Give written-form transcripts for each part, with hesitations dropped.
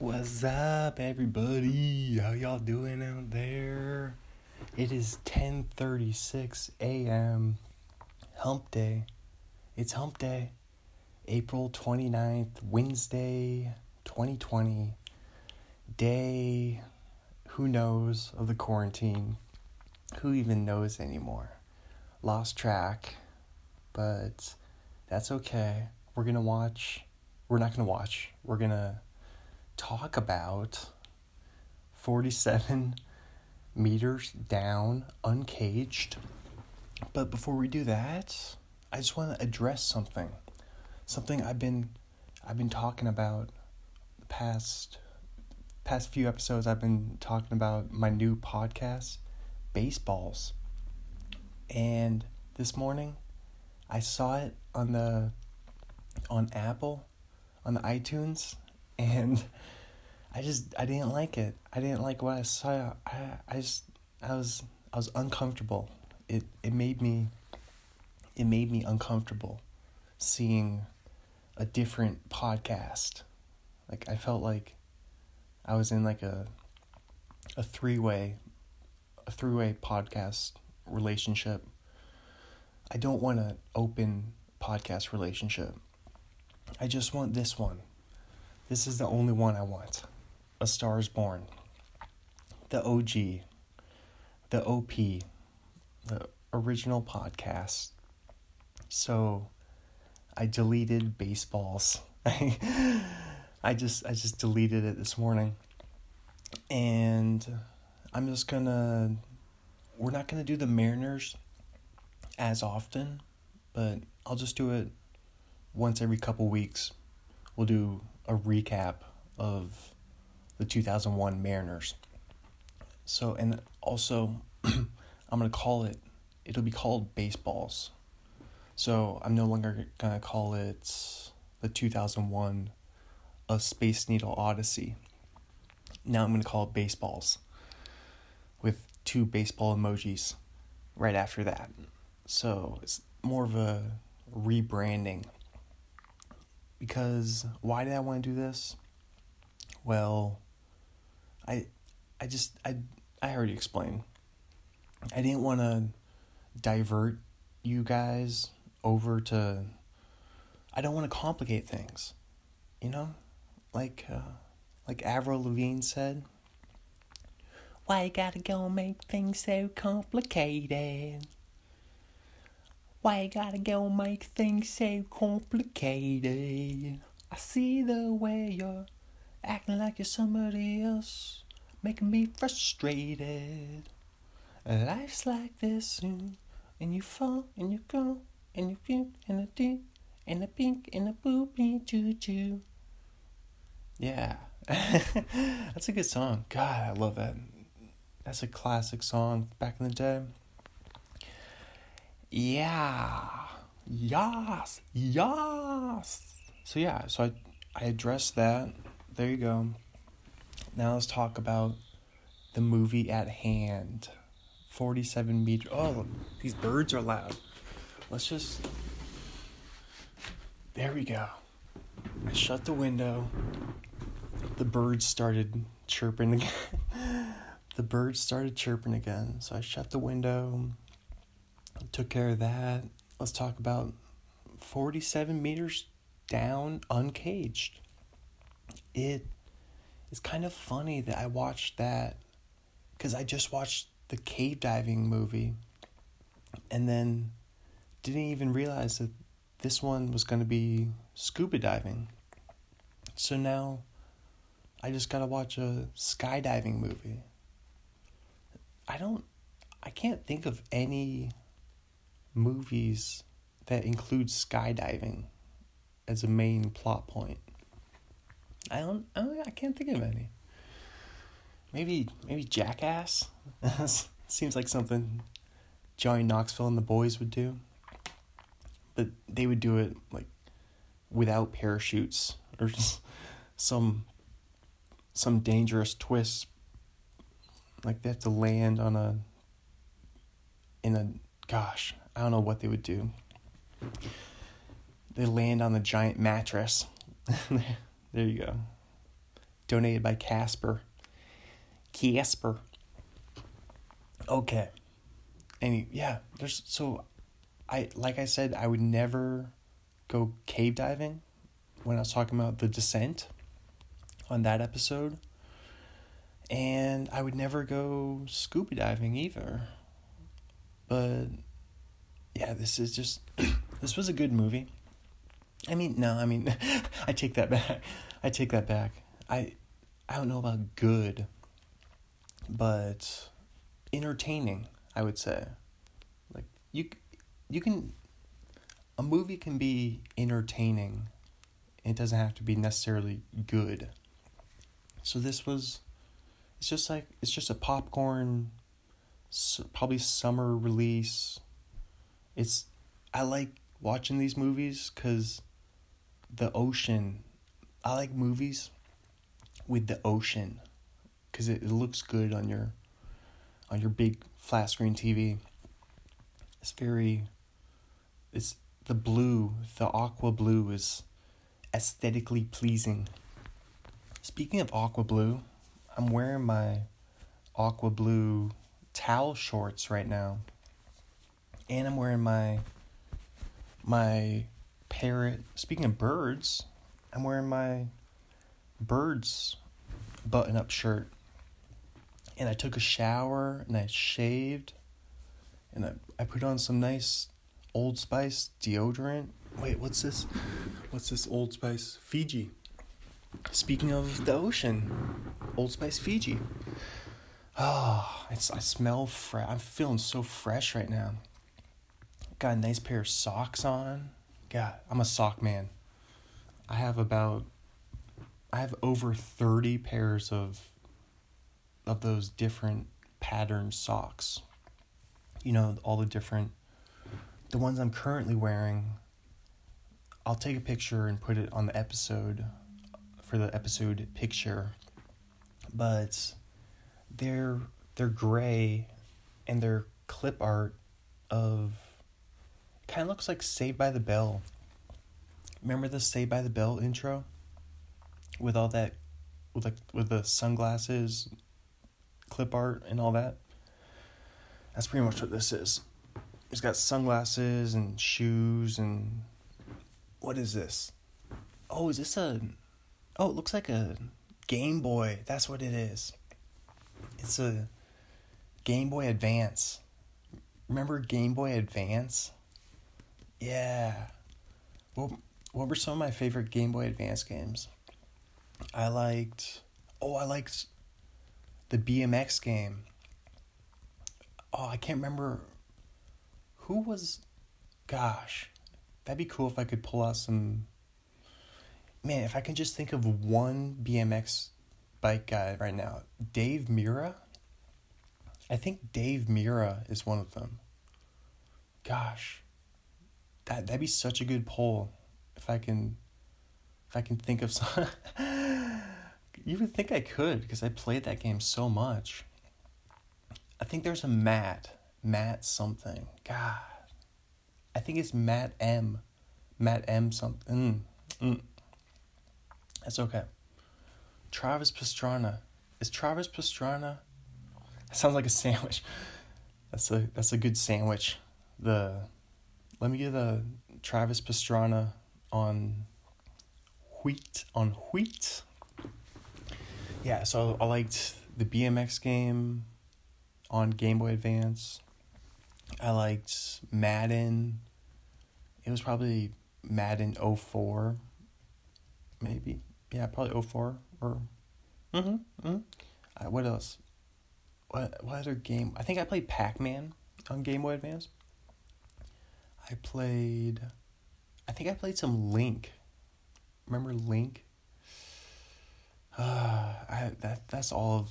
What's up, everybody? How y'all doing out there? It is 10:36 a.m. Hump Day. It's Hump Day. April 29th, Wednesday, 2020. Day, who knows, of the quarantine. Who even knows anymore? Lost track. But that's okay. We're going to talk about 47 Meters Down Uncaged. But before we do that, I just want to address something. Something I've been talking about the past few episodes. I've been talking about my new podcast, Baseballs. And this morning, I saw it on Apple, on the iTunes, and I didn't like it. I didn't like what I saw. I was uncomfortable. It made me uncomfortable seeing a different podcast. Like, I felt like I was in like a three-way podcast relationship. I don't want an open podcast relationship. I just want this one. This is the only one I want. A Star is Born. The OG. The OP. The original podcast. So I deleted Baseballs. I just deleted it this morning. And we're not gonna do the Mariners as often, but I'll just do it once every couple weeks. We'll do a recap of the 2001 Mariners. So, and also, it'll be called Baseballs. So I'm no longer going to call it the 2001 A Space Needle Odyssey. Now I'm going to call it Baseballs, with two baseball emojis right after that. So it's more of a rebranding. Because why did I want to do this? Well, I already explained. I didn't want to divert you guys over to, I don't want to complicate things, you know? Like Avril Lavigne said, why you gotta go make things so complicated? Why you gotta go make things so complicated? I see the way you're acting like you're somebody else, making me frustrated. Life's like this, and you fall, and you go, and you puke, and a doo, and a pink, and a poopy choo-choo. Yeah, that's a good song. God, I love that. That's a classic song back in the day. Yes. So I addressed that. There you go. Now let's talk about the movie at hand. 47 meters. Oh, these birds are loud. There we go. I shut the window. The birds started chirping again. So I shut the window. Took care of that. Let's talk about 47 meters down uncaged. It is kind of funny that I watched that, because I just watched the cave diving movie and then didn't even realize that this one was going to be scuba diving. So now I just got to watch a skydiving movie. I can't think of any movies that include skydiving as a main plot point. I can't think of any. Maybe Jackass. Seems like something Johnny Knoxville and the boys would do, but they would do it like without parachutes or just some dangerous twist. Like, they have to land on gosh, I don't know what they would do. They land on the giant mattress. There you go. donated by Casper. Okay. And yeah, there's, so I, like I said, I would never go cave diving when I was talking about The Descent on that episode. And I would never go scuba diving either. But yeah, this is just, this was a good movie. I mean, I take that back. I don't know about good, but entertaining, I would say. Like, you can, a movie can be entertaining. It doesn't have to be necessarily good. So this was, it's just a popcorn, probably summer release. I like watching these movies because the ocean, I like movies with the ocean because it looks good on your big flat screen TV. It's the blue, the aqua blue is aesthetically pleasing. Speaking of aqua blue, I'm wearing my aqua blue towel shorts right now. And I'm wearing my parrot, speaking of birds, I'm wearing my birds button-up shirt. And I took a shower, and I shaved, and I put on some nice Old Spice deodorant. Wait, what's this? What's this Old Spice? Fiji. Speaking of the ocean, Old Spice Fiji. Oh, I smell fresh. I'm feeling so fresh right now. Got a nice pair of socks on. God, I'm a sock man. I have over 30 pairs of those different patterned socks. You know, all the ones I'm currently wearing. I'll take a picture and put it on the episode, for the episode picture. But they're gray, and they're clip art of, kind of looks like Saved by the Bell. Remember the Saved by the Bell intro? With all that, with the sunglasses, clip art, and all that? That's pretty much what this is. It's got sunglasses and shoes and... What is this? Oh, is this a... Oh, it looks like a Game Boy. That's what it is. It's a Game Boy Advance. Remember Game Boy Advance? Yeah. What were some of my favorite Game Boy Advance games? I liked the BMX game. Oh, I can't remember who was, gosh, that'd be cool if I could pull out some, man, if I can just think of one BMX bike guy right now. Dave Mira? I think Dave Mira is one of them. Gosh, that'd be such a good poll if I can think of some. You would think I could, because I played that game so much. I think there's a Matt something. God. I think it's Matt M something. That's okay. Travis Pastrana. Is Travis Pastrana? That sounds like a sandwich. That's a good sandwich. Let me get a Travis Pastrana on wheat. Yeah, so I liked the BMX game on Game Boy Advance. I liked Madden. It was probably Madden 04, maybe. Yeah, probably 04 or... What else? What other game? I think I played Pac-Man on Game Boy Advance. I played some Link. Remember Link? That's all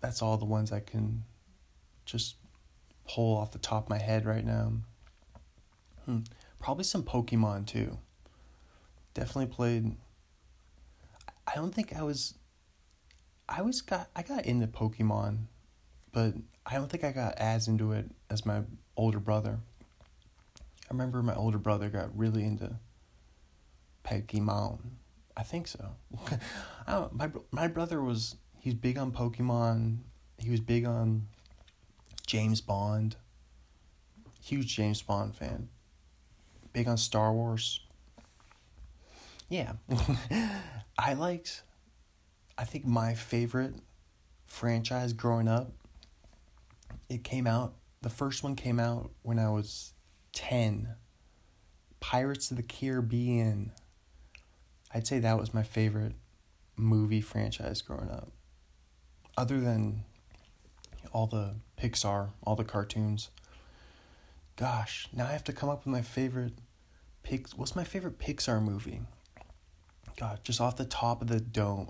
the ones I can just pull off the top of my head right now. Probably some Pokemon too. Definitely played. I don't think I got into Pokemon, but I don't think I got as into it as my older brother. I remember my older brother got really into Pokemon. I think so. I don't, my brother was, he's big on Pokemon. He was big on James Bond. Huge James Bond fan. Big on Star Wars. Yeah. I think my favorite franchise growing up, the first one came out when I was 10. Pirates of the Caribbean. I'd say that was my favorite movie franchise growing up. Other than all the Pixar, all the cartoons. Gosh, now I have to come up with my favorite... What's my favorite Pixar movie? God, just off the top of the dome.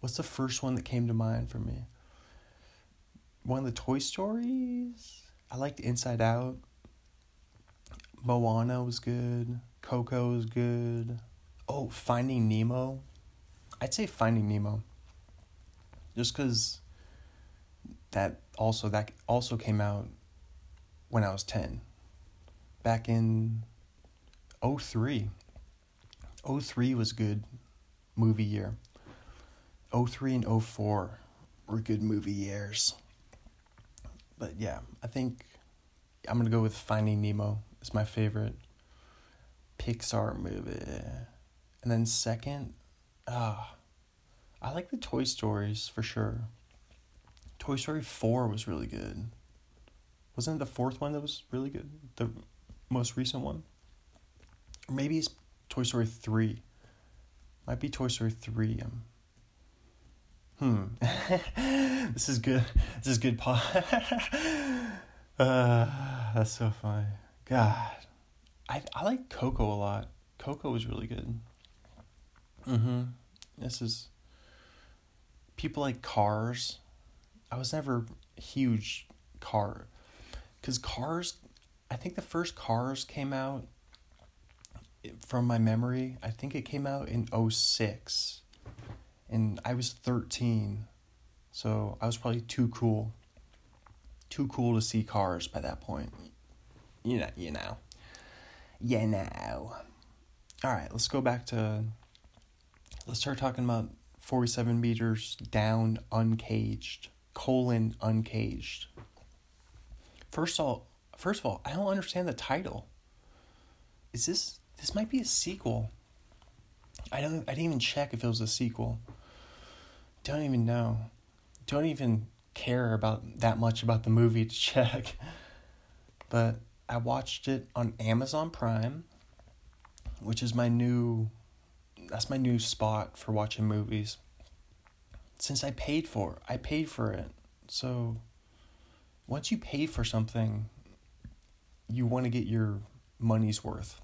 What's the first one that came to mind for me? One of the Toy Stories? I liked Inside Out. Moana was good. Coco was good. Oh, Finding Nemo. I'd say Finding Nemo. Just because that also came out when I was 10. Back in 2003. 2003 was good movie year. 2003 and 2004 were good movie years. But yeah, I think I'm going to go with Finding Nemo. It's my favorite Pixar movie. And then second, I like the Toy Stories for sure. Toy Story 4 was really good. Wasn't it the fourth one that was really good? The most recent one? Or maybe it's Toy Story 3. Might be Toy Story 3. This is good. That's so funny. God. I like Coco a lot. Coco was really good. People like Cars. I was never huge because Cars, I think the first Cars came out, from my memory, I think it came out in 2006, and I was 13, so I was probably too cool to see Cars by that point. You know. All right, let's go back to... Let's start talking about 47 Meters Down Uncaged, Uncaged. First of all, I don't understand the title. Is this... This might be a sequel. I didn't even check if it was a sequel. Don't even know. Don't even care about that much about the movie to check. But I watched it on Amazon Prime, which is my new spot for watching movies. Since I paid for it. So once you pay for something, you want to get your money's worth.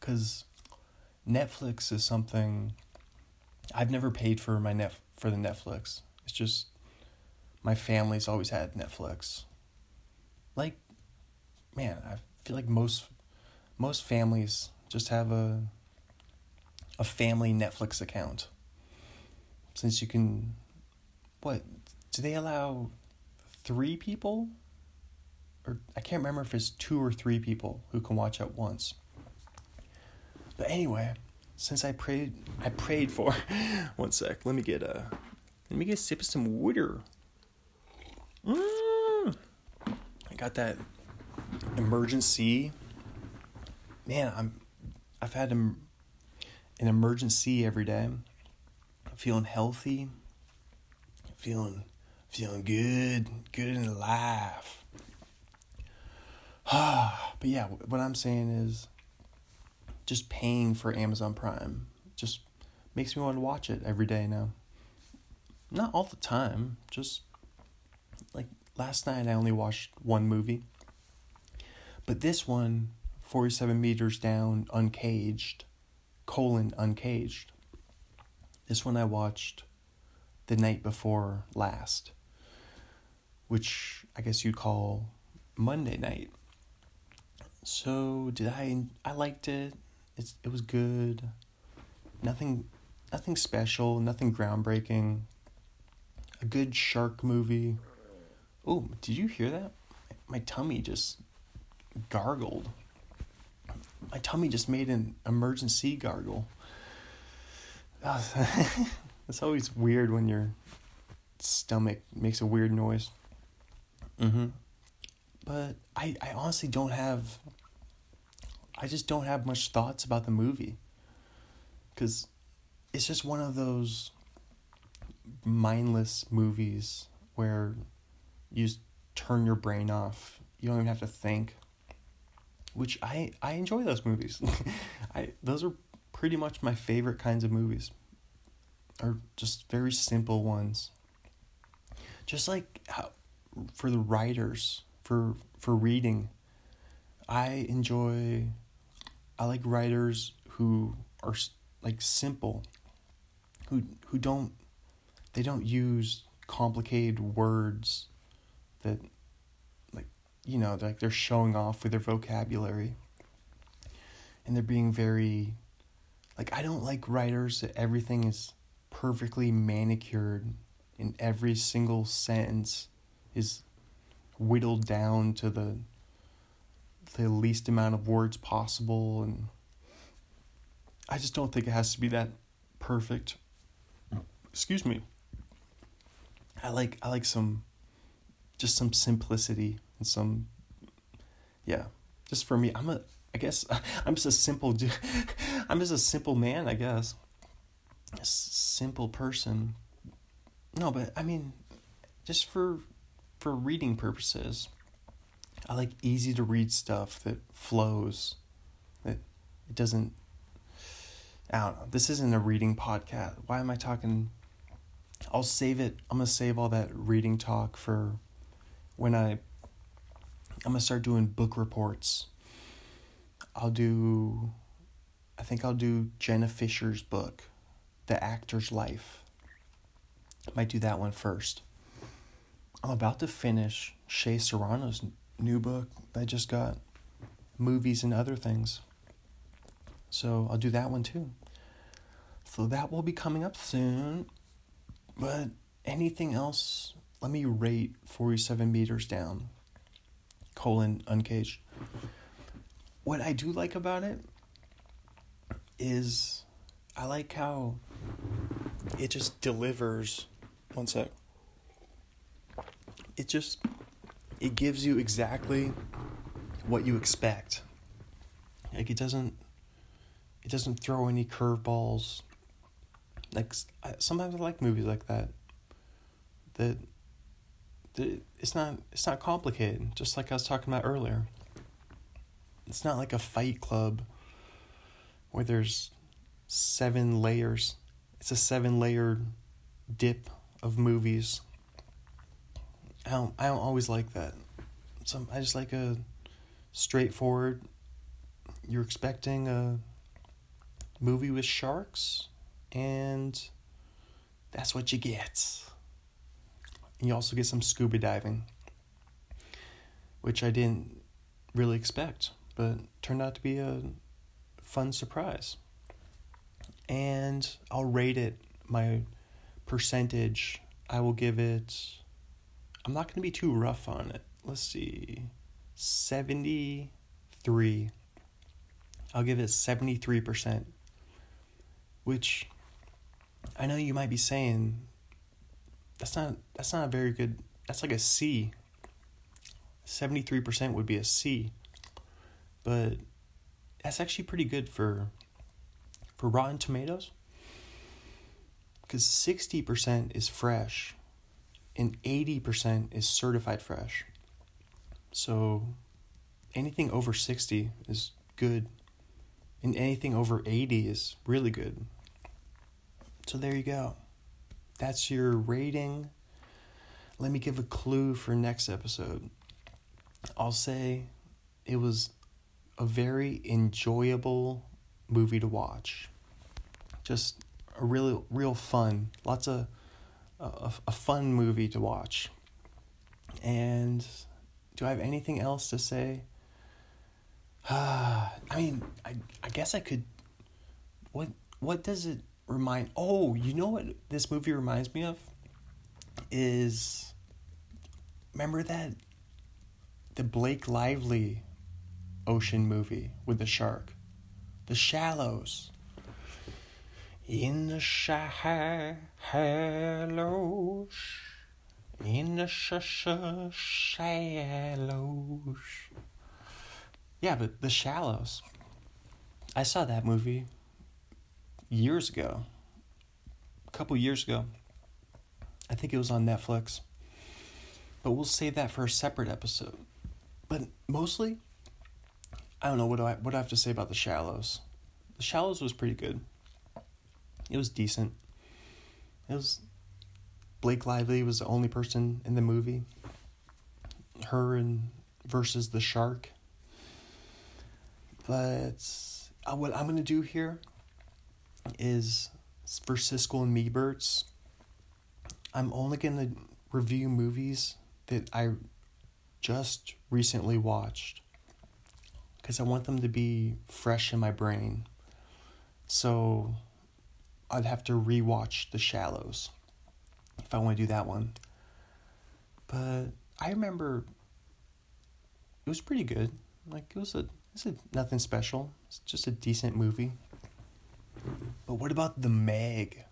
Because Netflix is something I've never paid for for the Netflix. It's just my family's always had Netflix. Like, man, I feel like most families just have a family Netflix account. Since you can, do they allow 3 people? Or I can't remember if it's 2 or 3 people who can watch at once. But anyway, since I prayed for. One sec. Let me get a sip of some water. I got that emergency. Man, I've had an emergency every day. I'm feeling healthy. Feeling good and alive. But yeah, what I'm saying is, just paying for Amazon Prime just makes me want to watch it every day now. Not all the time. Just like last night, I only watched one movie. But this one, 47 Meters Down Uncaged, Uncaged. This one I watched the night before last, which I guess you'd call Monday night. So I liked it. It was good. Nothing special, nothing groundbreaking. A good shark movie. Oh, did you hear that? My tummy just gargled. My tummy just made an emergency gargle. It's always weird when your stomach makes a weird noise. Mm-hmm. But I honestly don't have... I just don't have much thoughts about the movie. Because it's just one of those mindless movies where you just turn your brain off. You don't even have to think. Which I enjoy those movies. Those are pretty much my favorite kinds of movies. Are just very simple ones. Just like how, for the writers, for reading, I like writers who are like simple, who don't use complicated words that, like, you know, like they're showing off with their vocabulary, and they're being very, like, I don't like writers that everything is perfectly manicured and every single sentence is whittled down to the least amount of words possible, and I just don't think it has to be that perfect. Excuse me. I like some simplicity and some, yeah. Just for me, I'm just a simple man, I guess. A simple person. No, but I mean, just for reading purposes, I like easy to read stuff that flows, that it doesn't, I don't know. This isn't a reading podcast. Why am I talking? I'll save it. I'm going to save all that reading talk for when I'm going to start doing book reports. I think I'll do Jenna Fisher's book, The Actor's Life. I might do that one first. I'm about to finish Shea Serrano's new book that I just got, Movies and Other Things. So I'll do that one too. So that will be coming up soon. But anything else, let me rate 47 Meters Down, Uncaged. What I do like about it is I like how it just delivers. One sec. It gives you exactly what you expect. Like, it doesn't throw any curveballs. Like, sometimes I like movies like that. That it's not complicated. Just like I was talking about earlier. It's not like a Fight Club where there's 7 layers. It's a 7-layer dip of movies. I don't always like that. I just like a straightforward. You're expecting a movie with sharks, and that's what you get. And you also get some scuba diving, which I didn't really expect, but turned out to be a fun surprise. And I'll rate it, my percentage, I will give it, I'm not going to be too rough on it, let's see, 73, I'll give it 73%. Which, I know you might be saying, that's not a very good, that's like a C. 73% would be a C. But that's actually pretty good for Rotten Tomatoes. Because 60% is fresh. And 80% is certified fresh. So, anything over 60 is good. And anything over 80 is really good. So there you go. That's your rating. Let me give a clue for next episode. I'll say it was a very enjoyable movie to watch. Just a really real fun. Lots of a fun movie to watch. And do I have anything else to say? I mean, I guess I could. What does it remind? Oh, you know what this movie reminds me of? Is, remember that the Blake Lively ocean movie with the shark, The Shallows? In the shallows, in the shallows. Yeah, but The Shallows. I saw that movie years ago, a couple years ago. I think it was on Netflix. But we'll save that for a separate episode. But mostly, I don't know what I have to say about The Shallows. The Shallows was pretty good. It was decent. It was... Blake Lively was the only person in the movie. Her and... versus the shark. But... what I'm going to do here... is... for Siskel and Me-Birds... I'm only going to review movies... that I... just recently watched. Because I want them to be... fresh in my brain. So... I'd have to rewatch The Shallows if I want to do that one. But I remember it was pretty good. Like it was nothing special. It's just a decent movie. But what about The Meg?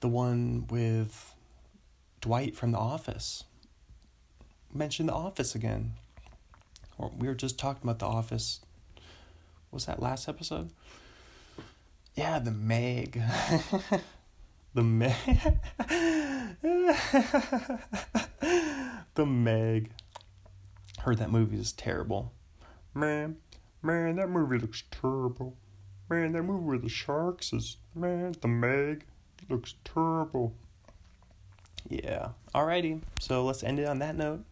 The one with Dwight from The Office. Mention The Office again. Or we were just talking about The Office. Was that last episode? Yeah, The Meg. The Meg. The Meg. Heard that movie is terrible. Man, that movie looks terrible. Man, that movie with the sharks is... Man, The Meg looks terrible. Yeah. Alrighty. So let's end it on that note.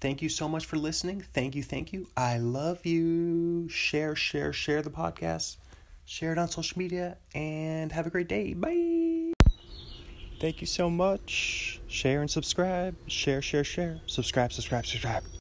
Thank you so much for listening. Thank you. I love you. Share the podcast. Share it on social media, and have a great day. Bye. Thank you so much. Share and subscribe. Share. Subscribe.